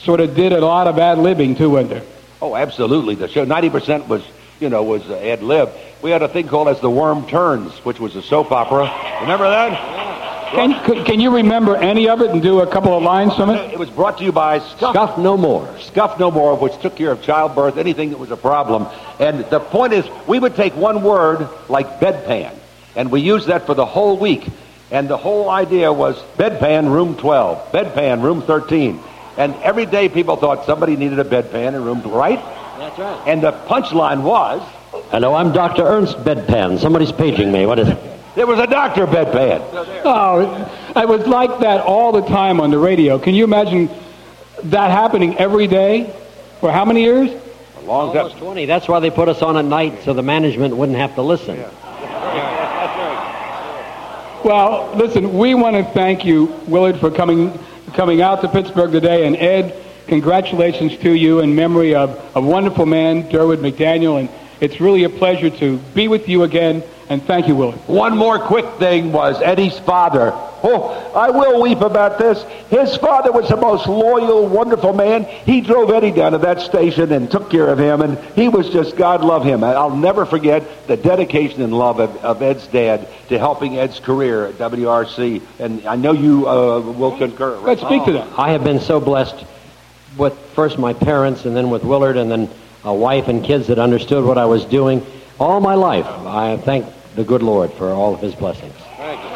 sort of did a lot of ad-libbing too, wasn't there? Oh, absolutely. The show 90% was ad-lib. We had a thing called As the Worm Turns, which was a soap opera. Remember that? Yeah. Can you remember any of it and do a couple of lines from it? It was brought to you by Scuff No More. Scuff No More, which took care of childbirth, anything that was a problem. And the point is, we would take one word like bedpan, and we used that for the whole week. And the whole idea was bedpan room 12, bedpan room 13. And every day people thought somebody needed a bedpan in room, right? That's right. And the punchline was... Hello, I'm Dr. Ernst Bedpan. Somebody's paging me. What is it? There was a doctor bedpan. Oh, I was like that all the time on the radio. Can you imagine that happening every day? For how many years? A long time. Almost 20. That's why they put us on at night so the management wouldn't have to listen. Yeah. That's right. Well, listen, we want to thank you, Willard, for coming out to Pittsburgh today. And Ed, congratulations to you in memory of a wonderful man, Durward McDaniel. And it's really a pleasure to be with you again. And thank you, Willard. One more quick thing was Eddie's father. Oh, I will weep about this. His father was the most loyal, wonderful man. He drove Eddie down to that station and took care of him, and he was just, God love him. I'll never forget the dedication and love of Ed's dad to helping Ed's career at WRC, and I know you will concur. Right? Let's speak to that. I have been so blessed with first my parents and then with Willard and then a wife and kids that understood what I was doing. All my life, I thank the good Lord for all of his blessings. Thank you.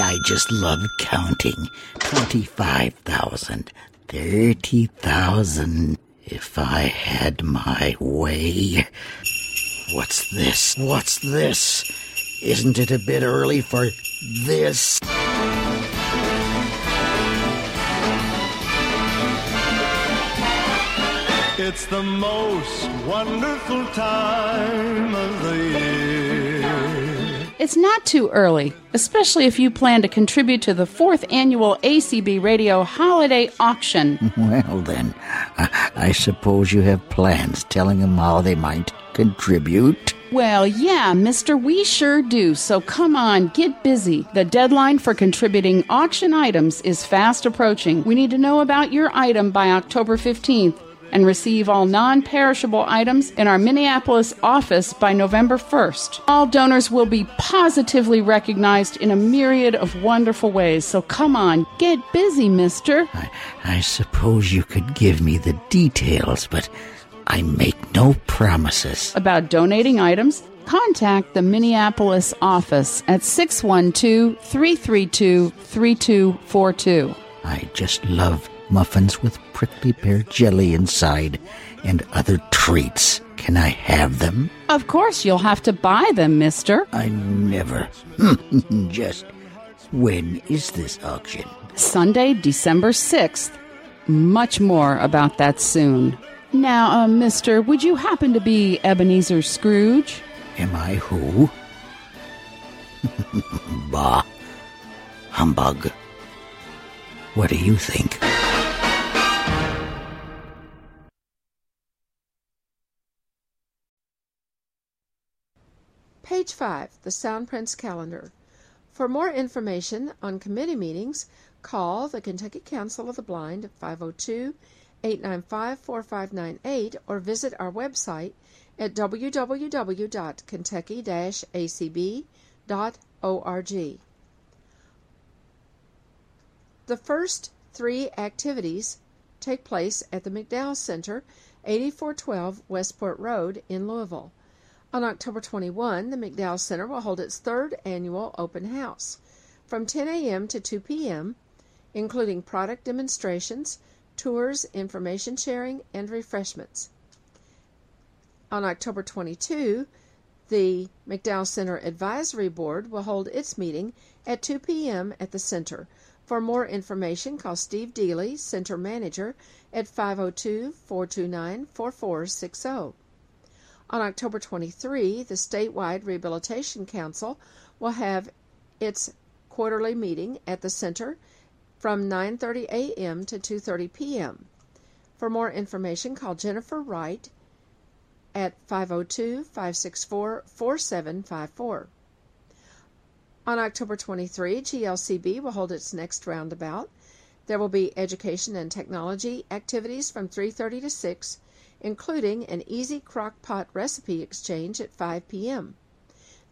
I just love counting. 25,000, 30,000. If I had my way. What's this? Isn't it a bit early for this? It's the most wonderful time of the year. It's not too early, especially if you plan to contribute to the 4th Annual ACB Radio Holiday Auction. Well then, I suppose you have plans telling them how they might contribute. Well, yeah, mister, we sure do, so come on, get busy. The deadline for contributing auction items is fast approaching. We need to know about your item by October 15th and receive all non-perishable items in our Minneapolis office by November 1st. All donors will be positively recognized in a myriad of wonderful ways, so come on, get busy, mister. I suppose you could give me the details, but I make no promises. About donating items, contact the Minneapolis office at 612-332-3242. I just love muffins with prickly pear jelly inside and other treats. Can I have them? Of course, you'll have to buy them, mister. I never. Just when is this auction? Sunday, December 6th. Much more about that soon. Now, mister, would you happen to be Ebenezer Scrooge? Am I who? Bah. Humbug. What do you think? Page 5, the Sound Prints Calendar. For more information on committee meetings, call the Kentucky Council of the Blind at 502-895-4598 or visit our website at www.kentucky-acb.org. The first 3 activities take place at the McDowell Center, 8412 Westport Road in Louisville. On October 21, the McDowell Center will hold its 3rd annual open house from 10 a.m. to 2 p.m., including product demonstrations, tours, information sharing, and refreshments. On October 22, the McDowell Center Advisory Board will hold its meeting at 2 p.m. at the center. For more information, call Steve Dealey, Center Manager, at 502-429-4460. On October 23, the Statewide Rehabilitation Council will have its quarterly meeting at the center from 9:30 a.m. to 2:30 p.m. For more information, call Jennifer Wright at 502-564-4754. On October 23, GLCB will hold its next roundabout. There will be education and technology activities from 3:30 to 6, including an easy crock pot recipe exchange at 5 p.m.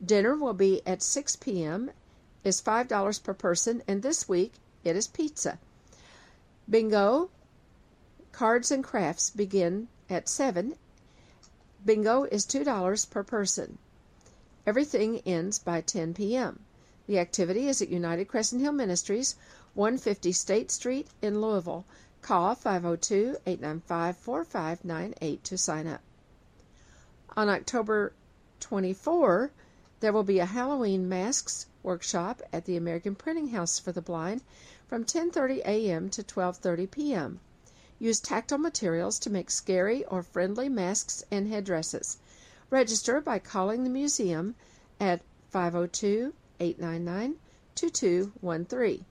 Dinner will be at 6 p.m. is $5 per person, and this week it is pizza. Bingo, cards, and crafts begin at 7. Bingo is $2 per person. Everything ends by 10 p.m. The activity is at United Crescent Hill Ministries, 150 State Street in Louisville. Call 502-895-4598 to sign up. On October 24, there will be a Halloween masks workshop at the American Printing House for the Blind from 10:30 a.m. to 12:30 p.m. Use tactile materials to make scary or friendly masks and headdresses. Register by calling the museum at 502-899-2213.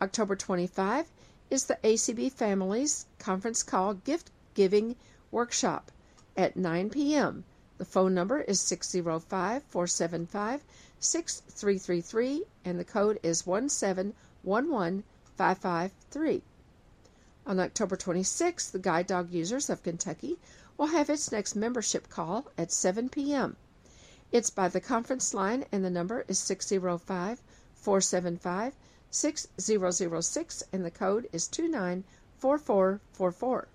October 25 is the ACB Families Conference Call Gift Giving Workshop at 9 p.m. The phone number is 605-475-6333, and the code is 1711553. On October 26, the Guide Dog Users of Kentucky will have its next membership call at 7 p.m. It's by the conference line, and the number is 605-475-6006, and the code is 294444.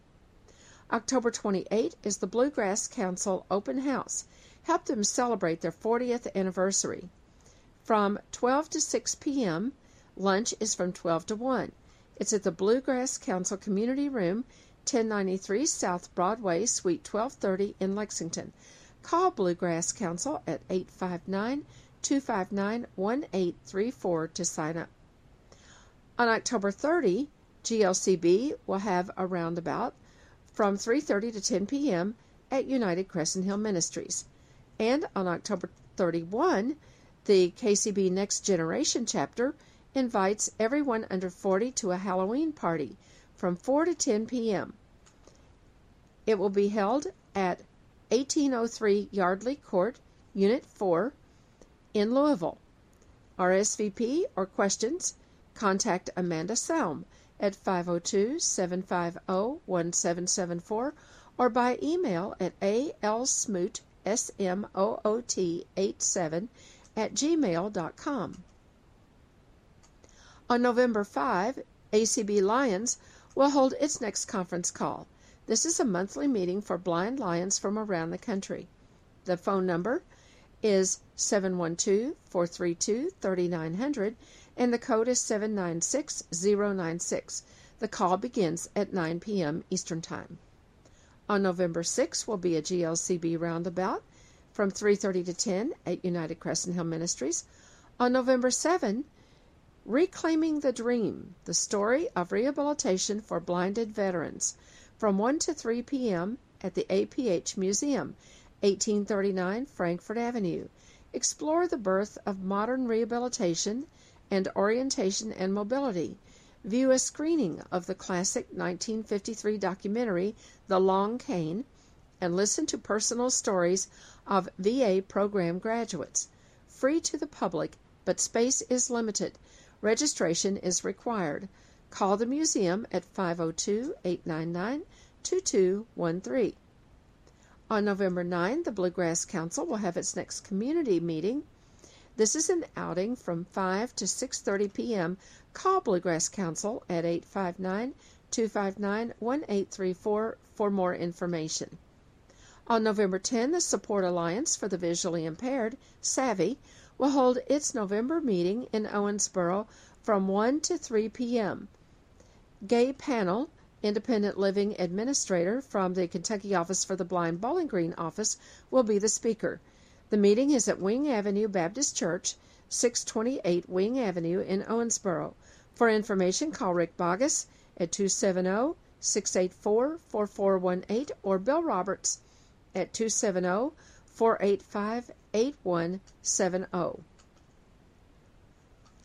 October 28 is the Bluegrass Council Open House. Help them celebrate their 40th anniversary. From 12 to 6 p.m., lunch is from 12 to 1. It's at the Bluegrass Council Community Room, 1093 South Broadway, Suite 1230 in Lexington. Call Bluegrass Council at 859-259-1834 to sign up. On October 30, GLCB will have a roundabout from 3:30 to 10 p.m. at United Crescent Hill Ministries. And on October 31, the KCB Next Generation chapter invites everyone under 40 to a Halloween party from 4 to 10 p.m. It will be held at 1803 Yardley Court, Unit 4, in Louisville. RSVP or questions, contact Amanda Salm at 502-750-1774 or by email at alsmoot87@gmail.com. On November 5, ACB Lions will hold its next conference call. This is a monthly meeting for blind lions from around the country. The phone number is 712-432-3900 and the code is 796096. The call begins at 9 p.m. Eastern Time. On November 6 will be a GLCB roundabout from 3:30 to 10 at United Crescent Hill Ministries. On November 7, Reclaiming the Dream, the Story of Rehabilitation for Blinded Veterans, from 1 to 3 p.m. at the APH Museum, 1839 Frankfort Avenue. Explore the birth of modern rehabilitation and orientation and mobility. View a screening of the classic 1953 documentary, The Long Cane, and listen to personal stories of VA program graduates. Free to the public, but space is limited. Registration is required. Call the museum at 502-899-2213. On November 9, the Bluegrass Council will have its next community meeting. This is an outing from 5 to 6:30 p.m. Call Bluegrass Council at 859-259-1834 for more information. On November 10, the Support Alliance for the Visually Impaired, SAVI, will hold its November meeting in Owensboro from 1 to 3 p.m. Gay Panel, Independent Living Administrator from the Kentucky Office for the Blind Bowling Green Office, will be the speaker. The meeting is at Wing Avenue Baptist Church, 628 Wing Avenue in Owensboro. For information, call Rick Boggess at 270-684-4418 or Bill Roberts at 270-485-8170.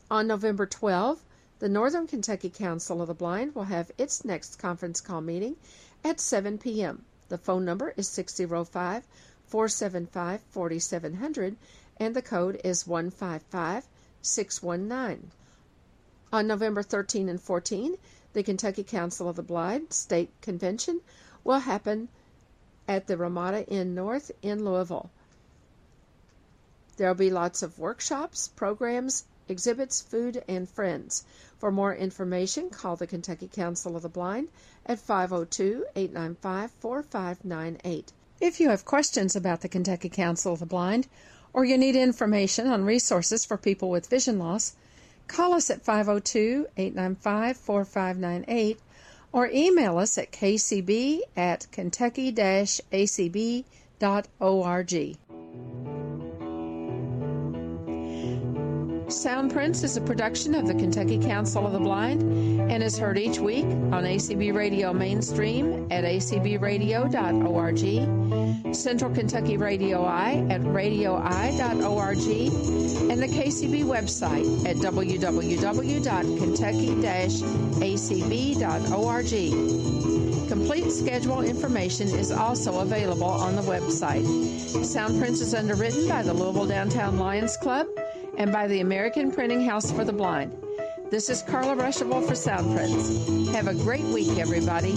On November 12, the Northern Kentucky Council of the Blind will have its next conference call meeting at 7 p.m. The phone number is 605-475-4700 and the code is 155619. On November 13 and 14, the Kentucky Council of the Blind State Convention will happen at the Ramada Inn North in Louisville. There will be lots of workshops, programs, exhibits, food, and friends. For more information, call the Kentucky Council of the Blind at 502-895-4598. If you have questions about the Kentucky Council of the Blind, or you need information on resources for people with vision loss, call us at 502-895-4598 or email us at kcb@kentucky-acb.org. Sound Prints is a production of the Kentucky Council of the Blind and is heard each week on ACB Radio Mainstream at acbradio.org, Central Kentucky Radio I at radioi.org, and the KCB website at www.kentucky-acb.org. Complete schedule information is also available on the website. Sound Prints is underwritten by the Louisville Downtown Lions Club and by the American Printing House for the Blind. This is Carla Ruschival for Sound Prints. Have a great week, everybody.